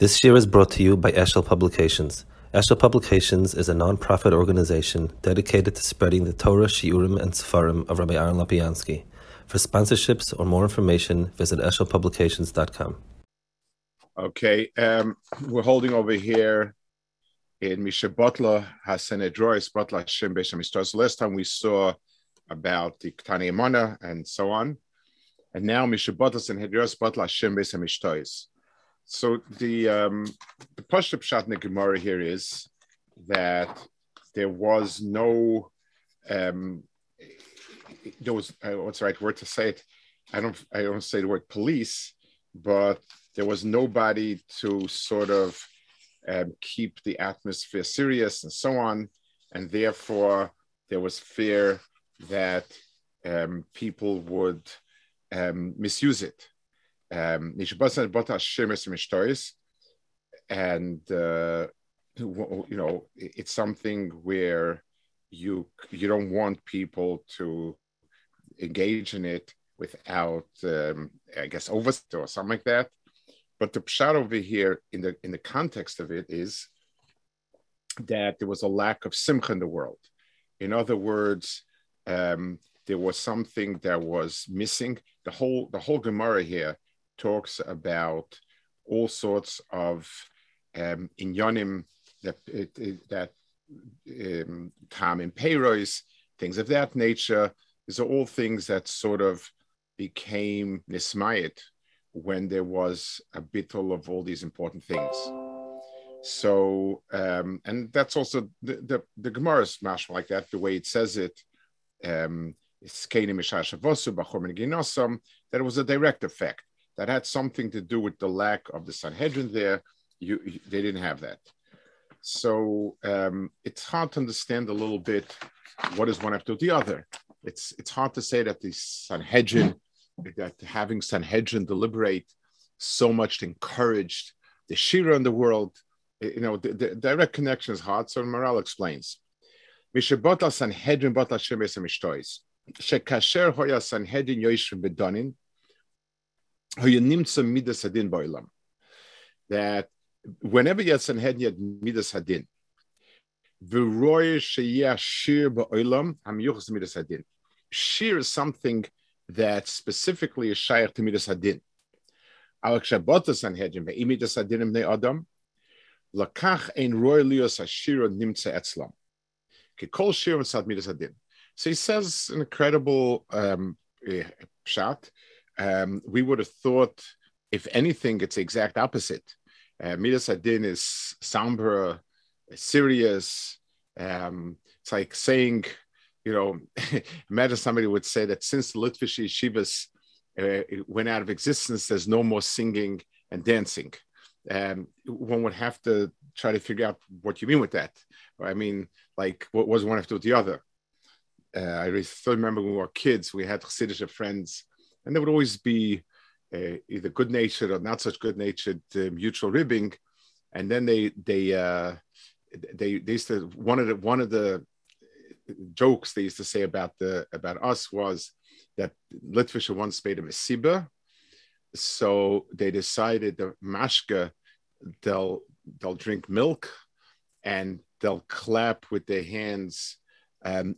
This year is brought to you by Eshel Publications. Eshel Publications is a non-profit organization dedicated to spreading the Torah, Shiurim, and Sefarim of Rabbi Aaron Lapiansky. For sponsorships or more information, visit eshelpublications.com. Okay, we're holding over here in Misha Butler, Hasenedrois, Butler Hashem Beshamistos. Last time we saw about the Ketani Emona and so on. And now Misha Butler, Senedrois, Butler Hashem Beshamistos. So the Pashto Pshat in the Gemara here is that there was no, there was, what's the right word to say it? I don't say the word police, but there was nobody to sort of keep the atmosphere serious and so on. And therefore there was fear that people would misuse it. And you know, it's something where you don't want people to engage in it without, I guess, oversight or something like that. But the pshat over here in the context of it is that there was a lack of simcha in the world. In other words, there was something that was missing. The whole Gemara here talks about all sorts of inyanim that tam and peiros, things of that nature. These are all things that sort of became nismayit when there was a bittul of all these important things. So, and that's also the Gemara's mashma like that, the way it says it, that it was a direct effect. That had something to do with the lack of the Sanhedrin there. They didn't have that. So it's hard to understand a little bit what is one after the other. It's hard to say that the Sanhedrin, that having Sanhedrin deliberate so much encouraged the Shira in the world. You know, the direct connection is hard. So Maral explains. Mishabotla Sanhedrin Botla Shemes Mishtois. Shekasher Hoya Sanhedrin Yoishrim Bedonin. That whenever you had Sanhedrin, you had Midas Hadin. Shir is something that specifically is shaykh to Midas Hadin. So he says an incredible pshat. We would have thought, if anything, it's the exact opposite. Midas Hadin is somber, serious. It's like saying, you know, imagine somebody would say that since the Litvish yeshivas went out of existence, there's no more singing and dancing. One would have to try to figure out what you mean with that. I mean, like, what was one after the other? I still remember when we were kids, we had Hasidic friends. And there would always be either good-natured or not such good-natured mutual ribbing, and then they used to one of the jokes they used to say about us was that Litvisha once made a mesiba, so they decided the mashka they'll drink milk and they'll clap with their hands,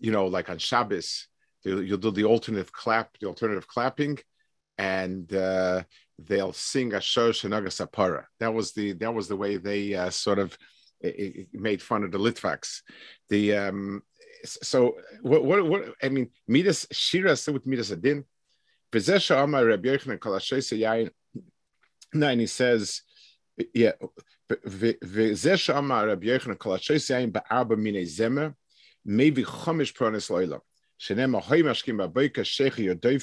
you know, like on Shabbos. You'll do the alternative clapping, and they'll sing Asher Shenaga Sapara. That was the way they sort of made fun of the Litvaks. So what I mean, Midas Shira with Midas Adin. V'zesha Amar Rabbi Yochanan Kol Asher Seyayin. No, and he says, yeah. V'zesha Amar Rabbi Yochanan Kol Asher Seyayin ba'arba minei zemer mevi chomish prones lo'olam. So the positive side of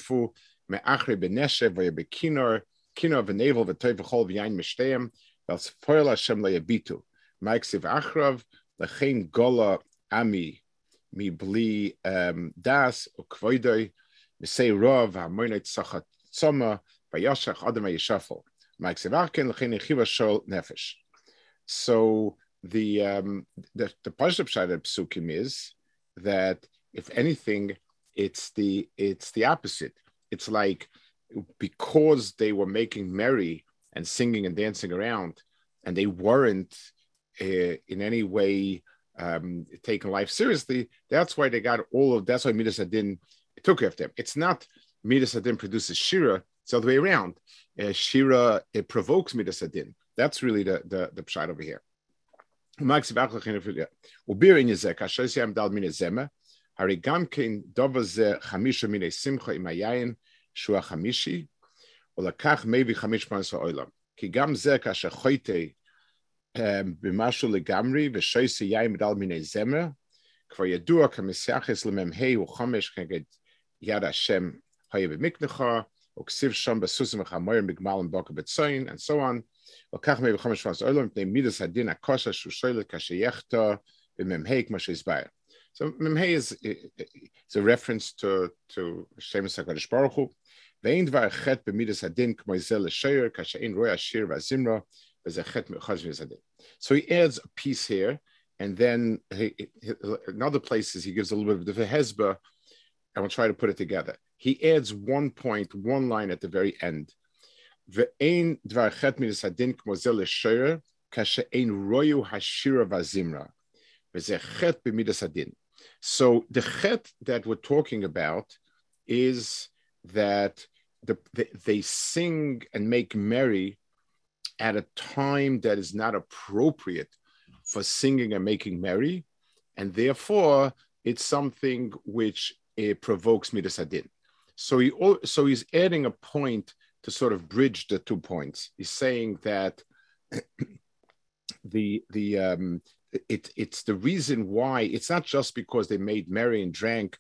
Psukim is that, if anything, it's the opposite. It's like, because they were making merry and singing and dancing around, and they weren't in any way taking life seriously. That's why they got all of. That's why Midas Adin took after them. It's not Midas Adin produces Shira. It's the other way around. Shira it provokes Midas Adin. That's really the pshat over here. And so on. So Memhei is a reference to Shem HaKadosh Baruch Hu. So he adds a piece here, and then in other places he gives a little bit of the hezbah, and we'll try to put it together. He adds one point, one line at the very end. So the chet that we're talking about is that they sing and make merry at a time that is not appropriate for singing and making merry, and therefore it's something which provokes Midas Adin. So he's adding a point to sort of bridge the 2 points. He's saying that it's the reason why it's not just because they made merry and drank,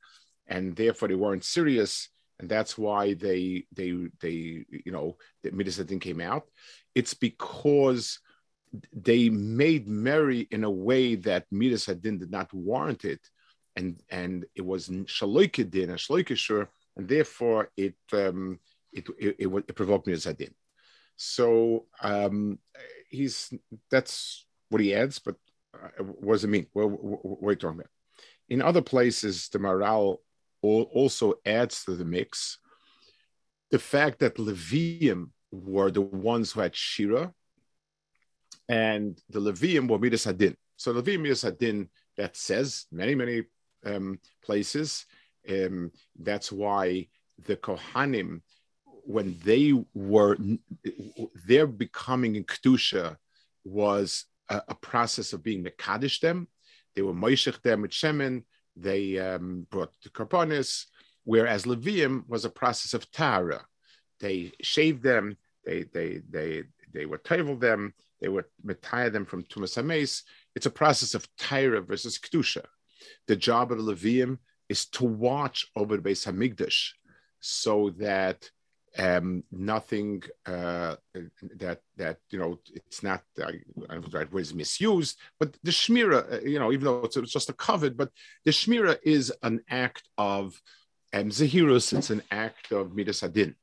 and therefore they weren't serious, and that's why they you know the Midas Adin came out. It's because they made merry in a way that Midas Adin did not warrant it, and it was shaloike din and shaloike shur, and therefore it provoked Midas Adin. So that's what he adds, but what does it mean? What are you talking about? In other places, the Maral also adds to the mix the fact that Levium were the ones who had Shira, and the Levium were Midas Adin. So Levium Midas Adin, that says many places. That's why the Kohanim, when they were, their becoming in Kedusha was a process of being Mekadesh them. They were Moishech them with Shemen. They brought the Karbonis, whereas Levium was a process of Tahara. They shaved them. They were tovel them. They were Metaya them from Tumas HaMeis. It's a process of Tahara versus Kedusha. The job of the Levium is to watch over the Beis Hamikdash so that nothing that it's not I don't know the right word is misused, but the shmira, even though it's just a covet, but the shmira is an act of zehirus, it's an act of Midas Adin.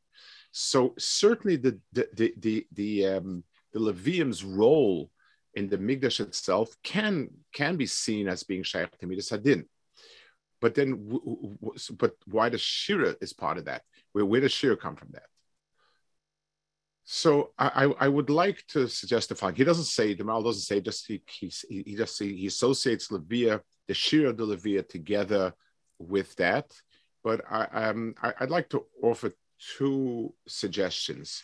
So certainly the Levium's role in the Migdash itself can be seen as being shaykh to Midas Adin. But then, why the Shira is part of that? Where does Shira come from that? So I would like to suggest the following. He doesn't say, the Maral doesn't say, just he associates Levia, the Shira of the Levia together with that. But I'd like to offer two suggestions,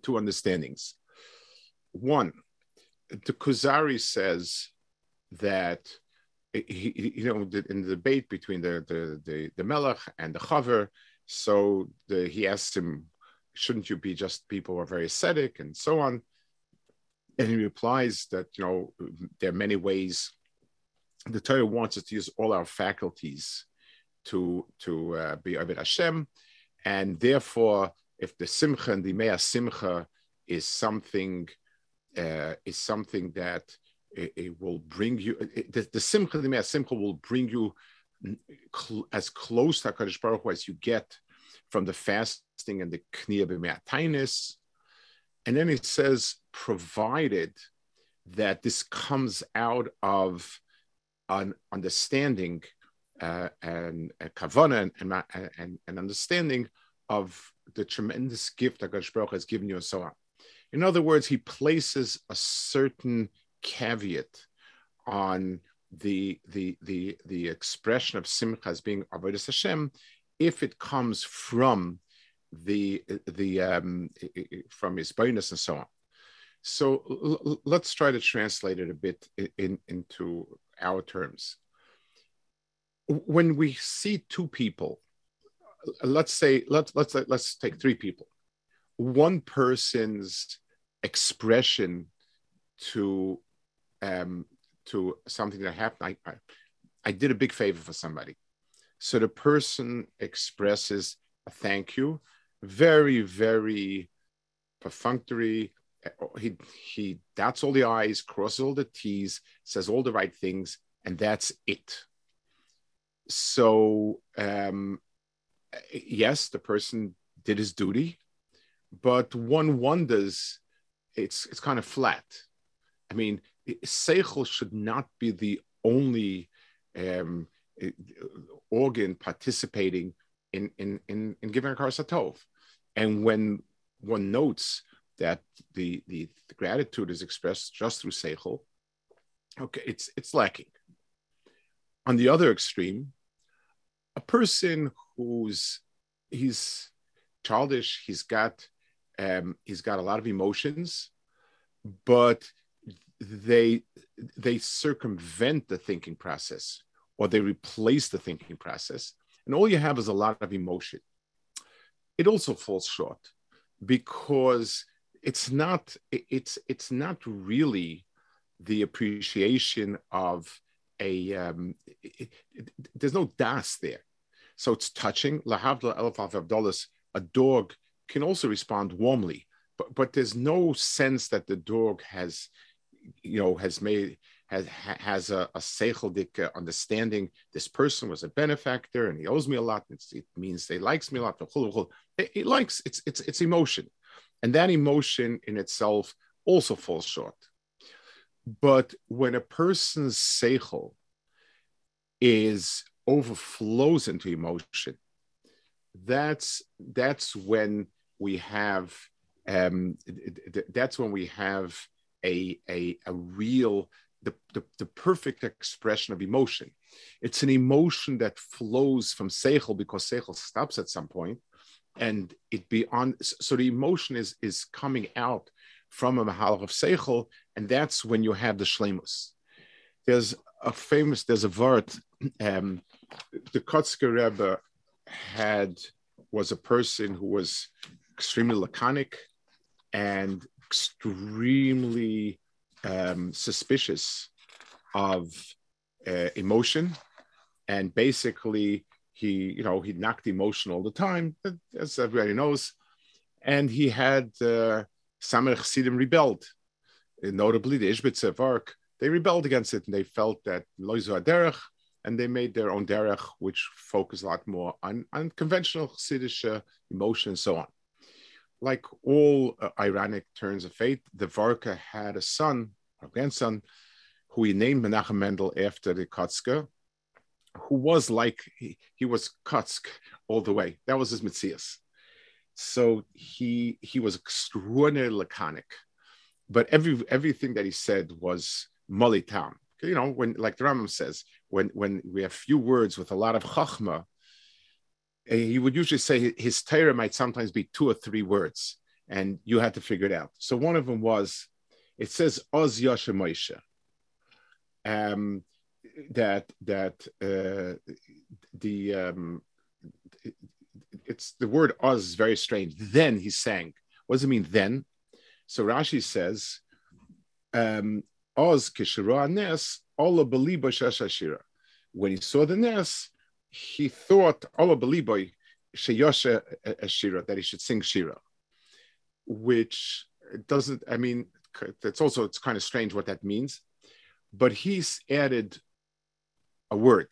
two understandings. One, the Kuzari says that in the debate between the Melech and the Chaver, so he asked him, shouldn't you be just people who are very ascetic and so on? And he replies that, there are many ways. The Torah wants us to use all our faculties to be Aved Hashem. And therefore, if the Simcha and the Mea Simcha is something that it will bring you, the Simcha, the Mea Simcha will bring you as close to HaKadosh Baruch Hu as you get from the fasting and the Kniya B'Mea Tainis. And then it says, provided that this comes out of an understanding and Kavanah and understanding of the tremendous gift HaKadosh Baruch Hu has given you and so on. In other words, he places a certain caveat on the expression of simcha as being avodas Hashem if it comes from from his bonus and so on. So let's try to translate it a bit into our terms. When we see two people, let's take three people. One person's expression to something that happened, I did a big favor for somebody. So the person expresses a thank you, very, very perfunctory. He dots all the I's, crosses all the T's, says all the right things, and that's it. So, yes, the person did his duty, but one wonders, it's kind of flat. I mean, seichel should not be the only organ participating in giving a karas hatov. And when one notes that the gratitude is expressed just through seichel, okay, it's lacking. On the other extreme, a person who's childish, he's got a lot of emotions, but they circumvent the thinking process, or they replace the thinking process, and all you have is a lot of emotion. It also falls short because it's not really the appreciation of there's no das there. So it's touching. Lahavdla elef alef avdolos, a dog can also respond warmly, but there's no sense that the dog has a seichelic understanding. This person was a benefactor and he owes me a lot. It means they likes me a lot. It likes, it's emotion. And that emotion in itself also falls short. But when a person's seichel overflows into emotion, that's when we have a real, the perfect expression of emotion. It's an emotion that flows from seichel because seichel stops at some point, and it beyond. So the emotion is coming out from a mahalach of seichel, and that's when you have the shleimus. There's a vart. The Kotzke Rebbe was a person who was extremely laconic and extremely suspicious of emotion, and basically he knocked emotion all the time, as everybody knows, and he had some Chassidim rebelled, notably the Ishbitzer Vark. They rebelled against it, and they felt that loizu derech, and they made their own derech, which focused a lot more on conventional Chassidish emotion and so on. Like all ironic turns of fate, the Varka had a son, a grandson, who he named Menachem Mendel after the Kotzke, who was like, he was Kotzke all the way. That was his metzias. So he was extraordinarily laconic, but everything that he said was moli tam. You know, when, like the Ramam says, when we have few words with a lot of chachma, he would usually say his Torah might sometimes be two or three words, and you had to figure it out. So one of them was, it says Oz Yasha Moshe, it's the word Oz is very strange. Then he sang. What does it mean then? So Rashi says, Oz Kishira Nes Ola Beliba Shashashira. When he saw the Nes, he thought, "Ola beliboy sheyosha shira," that he should sing shira, which doesn't. I mean, it's kind of strange what that means, but he's added a word.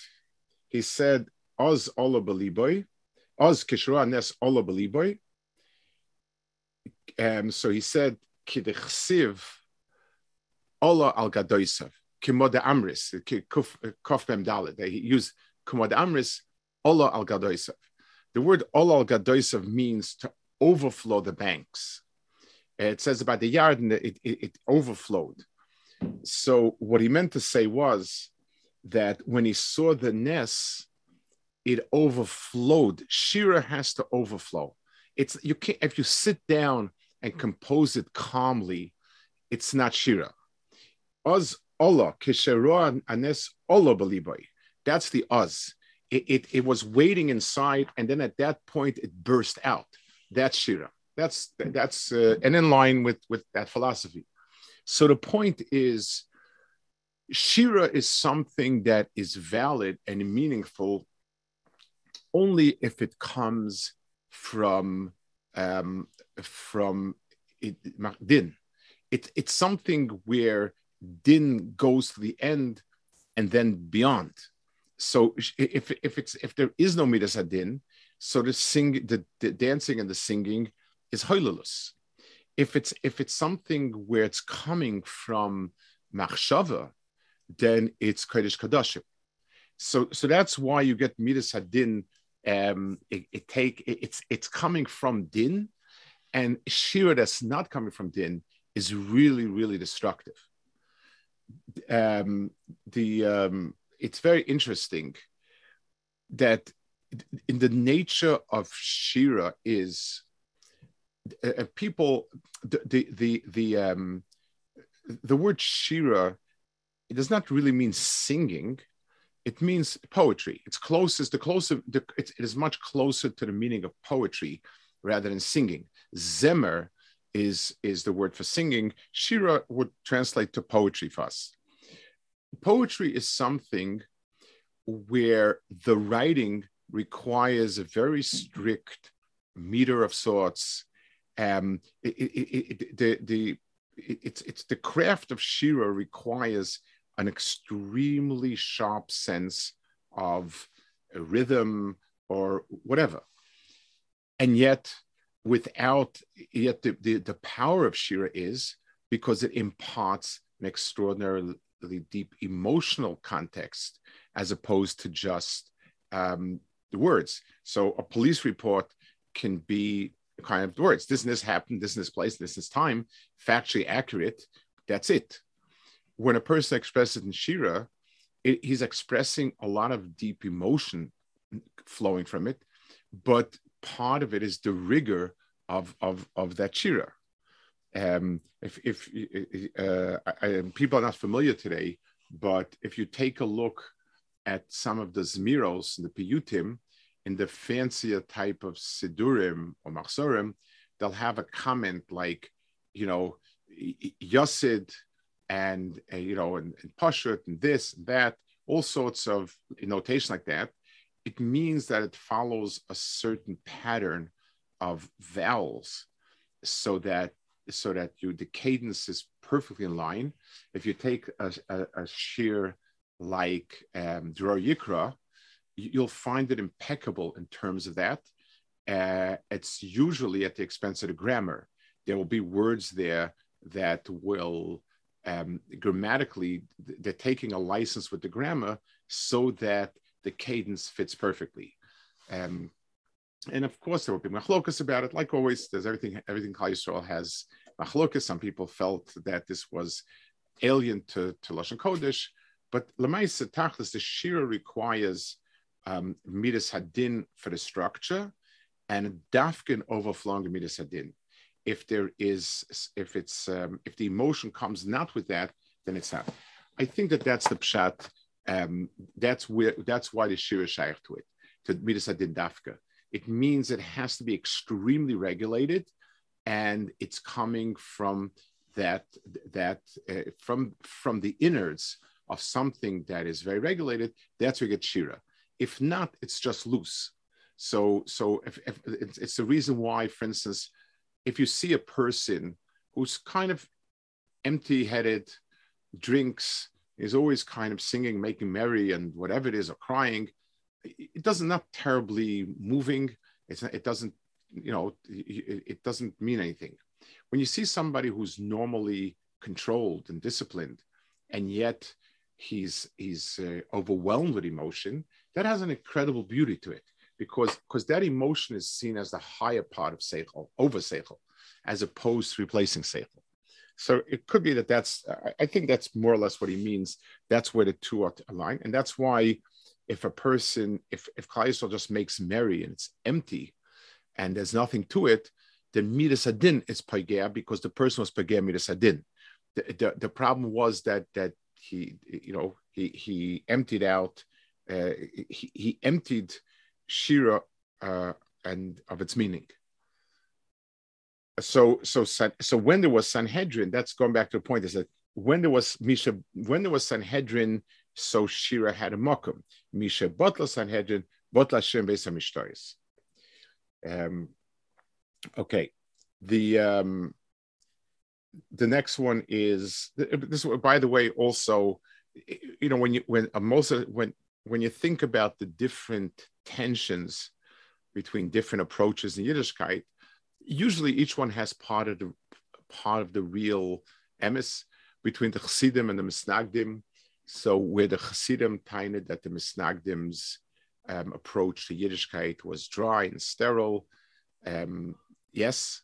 He said, "Oz ola beliboy, oz kishra nes ola beliboy." So he said, "Kidechsiv ola al gadoisav kimoda amris kof mem daled." He used the word Ola al Gadoisav means to overflow the banks. It says about the yard, and it overflowed. So what he meant to say was that when he saw the ness, it overflowed. Shira has to overflow. It's, you can't, if you sit down and compose it calmly, it's not Shira. Oz Allah, Kisheroa Anes Allah Balibai. That's the Oz. It was waiting inside, and then at that point it burst out. That's Shira. That's and in line with that philosophy. So the point is, Shira is something that is valid and meaningful only if it comes from din. It's something where din goes to the end and then beyond. So if there is no midas adin, so the dancing and the singing is hoilulus. If it's something where it's coming from machshava, then it's kodesh kodashim. So that's why you get midas adin. It's coming from din, and shira that's not coming from din is really, really destructive. It's very interesting that in the nature of shira is people, the word shira, it does not really mean singing. It means poetry. It's it is much closer to the meaning of poetry rather than singing. Zemer is the word for singing. Shira would translate to poetry for us. Poetry is something where the writing requires a very strict meter of sorts. The craft of shira requires an extremely sharp sense of a rhythm or whatever, and yet the power of shira is because it imparts an extraordinarily deep emotional context as opposed to just the words. So a police report can be kind of words. This and this happened, this and this place, this is time, factually accurate, that's it. When a person expresses in shira, he's expressing a lot of deep emotion flowing from it, but part of it is the rigor of that shira. People are not familiar today, but if you take a look at some of the Zmiros and the Piyutim, in the fancier type of Sidurim or Machzorim, they'll have a comment like, Yosid and Pashut and this and that, all sorts of notation like that. It means that it follows a certain pattern of vowels so that the cadence is perfectly in line. If you take a shir like Dror Yikra, you'll find it impeccable in terms of that. It's usually at the expense of the grammar. There will be words there that will grammatically, they're taking a license with the grammar so that the cadence fits perfectly. And of course, there will be machlokas about it. Like always, there's everything Klal Yisrael has machlokas. Some people felt that this was alien to Lashon Kodesh, but l'maaseh tachlis, the shira requires midas hadin for the structure, and dafkin overflowing midas hadin. If the emotion comes not with that, then it's not. I think that's the pshat. That's why the shira is shaykh to it, to midas hadin dafka. It means it has to be extremely regulated, and it's coming from from the innards of something that is very regulated. That's where you get shira. If not, it's just loose. So if it's the reason why, for instance, if you see a person who's kind of empty-headed, drinks, is always kind of singing, making merry, and whatever it is, or crying, it doesn't not terribly moving. It doesn't mean anything. When you see somebody who's normally controlled and disciplined, and yet he's overwhelmed with emotion, that has an incredible beauty to it because that emotion is seen as the higher part of seichel, over seichel. as opposed to replacing seichel. So it could be that that's, I think that's more or less what he means. That's where the two are aligned. And that's why if a person, if Klal Yisrael just makes merry and it's empty and there's nothing to it, the midas hadin is pagea because the person was pagea midas hadin. The problem was that he emptied out, he emptied Shira and of its meaning. So when there was Sanhedrin, that's going back to the point, is that when there was Sanhedrin, so Shira had a mokum. Misha botla Sanhedrin, botla Shem Beis HaMishtoris. Okay, the next one is this. By the way, also, when you think about the different tensions between different approaches in Yiddishkeit, usually each one has part of the real emes between the Chassidim and the Misnagdim. So where the Chassidim tainted that the Misnagdim's approach to Yiddishkeit was dry and sterile. Yes,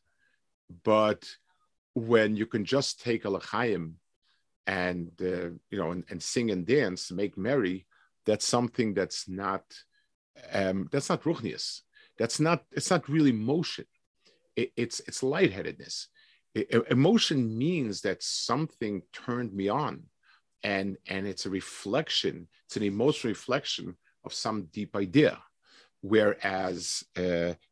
but when you can just take a l'chaim and and sing and dance, make merry, that's something that's not ruchnius. It's not really motion. It's lightheadedness. Emotion means that something turned me on, and it's a reflection. It's an emotional reflection of some deep idea, whereas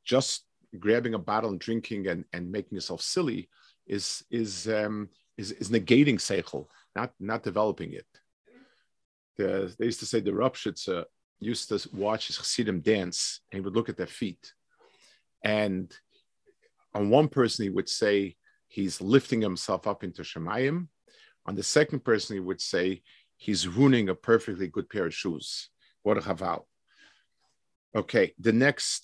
just grabbing a bottle and drinking and making yourself silly is negating seichel, not developing it. They used to say the Rupshitzer used to watch his Chassidim dance and he would look at their feet. And on one person he would say he's lifting himself up into Shemayim. On the second person he would say he's ruining a perfectly good pair of shoes. What a chaval. Okay, the next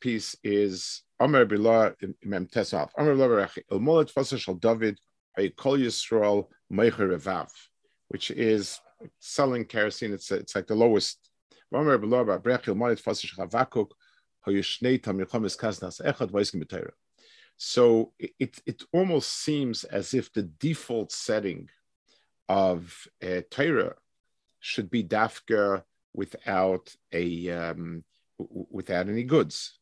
piece is Amar Bilah Mem Tesav. Amar Bilah El Molet Vasa Shal David Hayikol Yisrael Meicher Revav, which is selling kerosene. It's like the lowest. Amar Bilah Brech El Molet Vasa Shal Havakuk Hayishnei Tamilchom Eskaznas Echad Vaiskim B'Torah. So it almost seems as if the default setting of Torah should be dafka without a without any goods.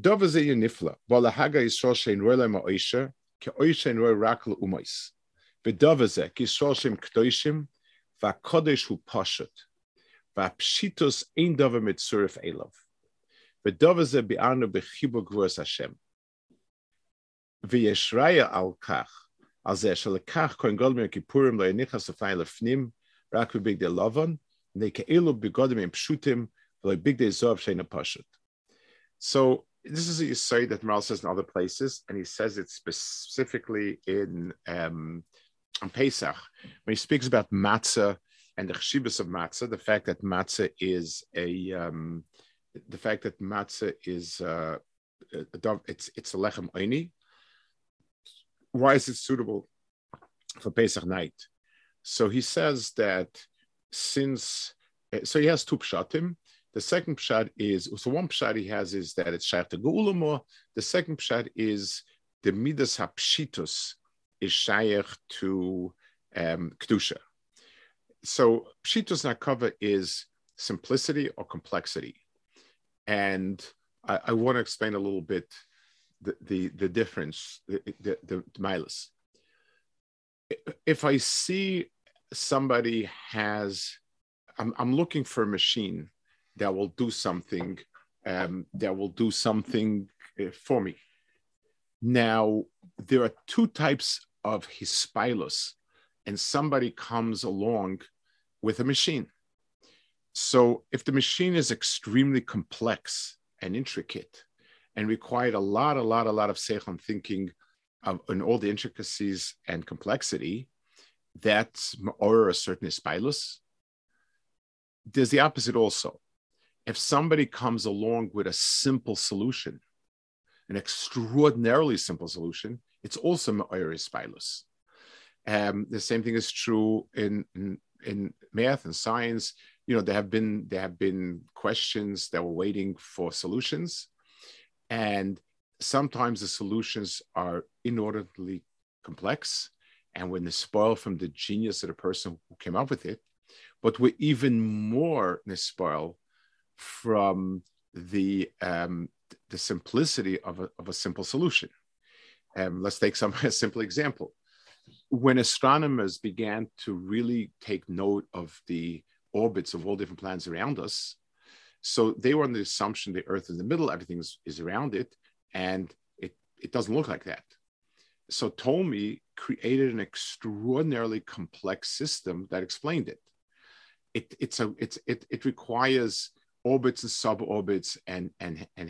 So this is a yesod that Maral says in other places, and he says it specifically on Pesach when he speaks about matzah and the cheshivas of matzah. The fact that matzah is it's a lechem oini. Why is it suitable for Pesach night? So he says that he has two pshatim. The second pshat is, so one pshat he has is that it's shaykh to ge'ulamor. The second pshat is the midas hapshitus is shaykh to kedusha. So pshitus nakava is simplicity or complexity, and I want to explain a little bit the difference, the milus. If I see somebody I'm looking for a machine that will do something, for me. Now, there are two types of hispailos, and somebody comes along with a machine. So if the machine is extremely complex and intricate and required a lot of seichel thinking and all the intricacies and complexity, that's or a certain hispailos. There's the opposite also. If somebody comes along with a simple solution, an extraordinarily simple solution, it's also me'oris pilus. The same thing is true in math and science. There have been questions that were waiting for solutions, and sometimes the solutions are inordinately complex, and we're despoiled from the genius of the person who came up with it, but we're even more despoiled from the simplicity of a simple solution. Let's take a simple example. When astronomers began to really take note of the orbits of all different planets around us, so they were on the assumption the Earth in the middle, everything is around it, and it doesn't look like that. So Ptolemy created an extraordinarily complex system that explained it. It requires orbits and suborbits and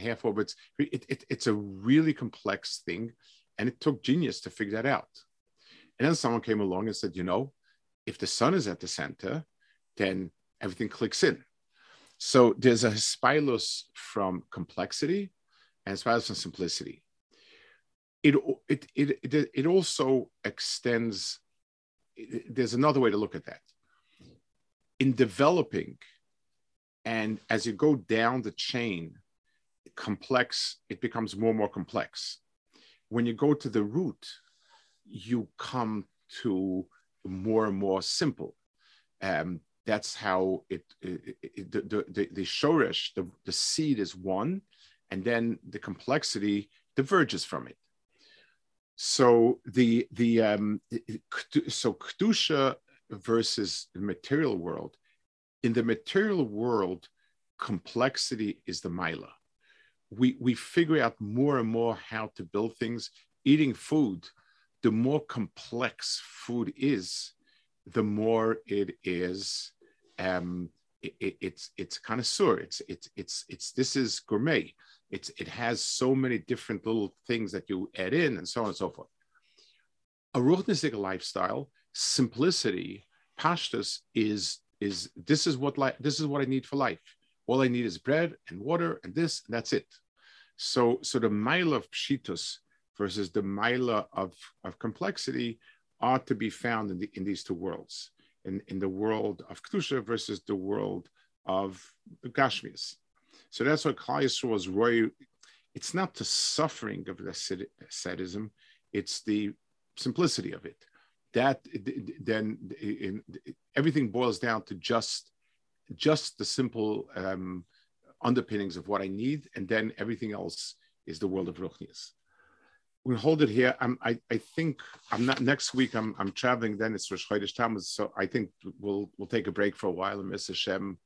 half orbits. It's a really complex thing, and it took genius to figure that out. And then someone came along and said, you know, if the sun is at the center, then everything clicks in. So there's a hispailos from complexity and hispailos from simplicity. It also extends, there's another way to look at that. In developing, and as you go down the chain, complex, it becomes more and more complex. When you go to the root, you come to more and more simple. That's how the shoresh, the seed is one, and then the complexity diverges from it. So so Kedusha versus the material world. In the material world, complexity is the maila. We figure out more and more how to build things. Eating food, the more complex food is, the more it is. It's connoisseur. This is gourmet. It has so many different little things that you add in, and so on and so forth. A ruchnistic lifestyle, simplicity, pashtus is what I need for life. All I need is bread and water and this, and that's it. So the maila of pshitus versus the maila of complexity are to be found in these two worlds, in the world of Kedusha versus the world of Gashmius. So that's what Klal Yisrael was roy. It's not the suffering of the asceticism, it's the simplicity of it. Everything boils down to just the simple underpinnings of what I need, and then everything else is the world of Ruchnius. We'll hold it here. Next week I'm traveling, then it's Rosh Chodesh Tammuz, so I think we'll take a break for a while, and Mr. Shem,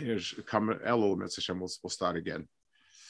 we'll start again.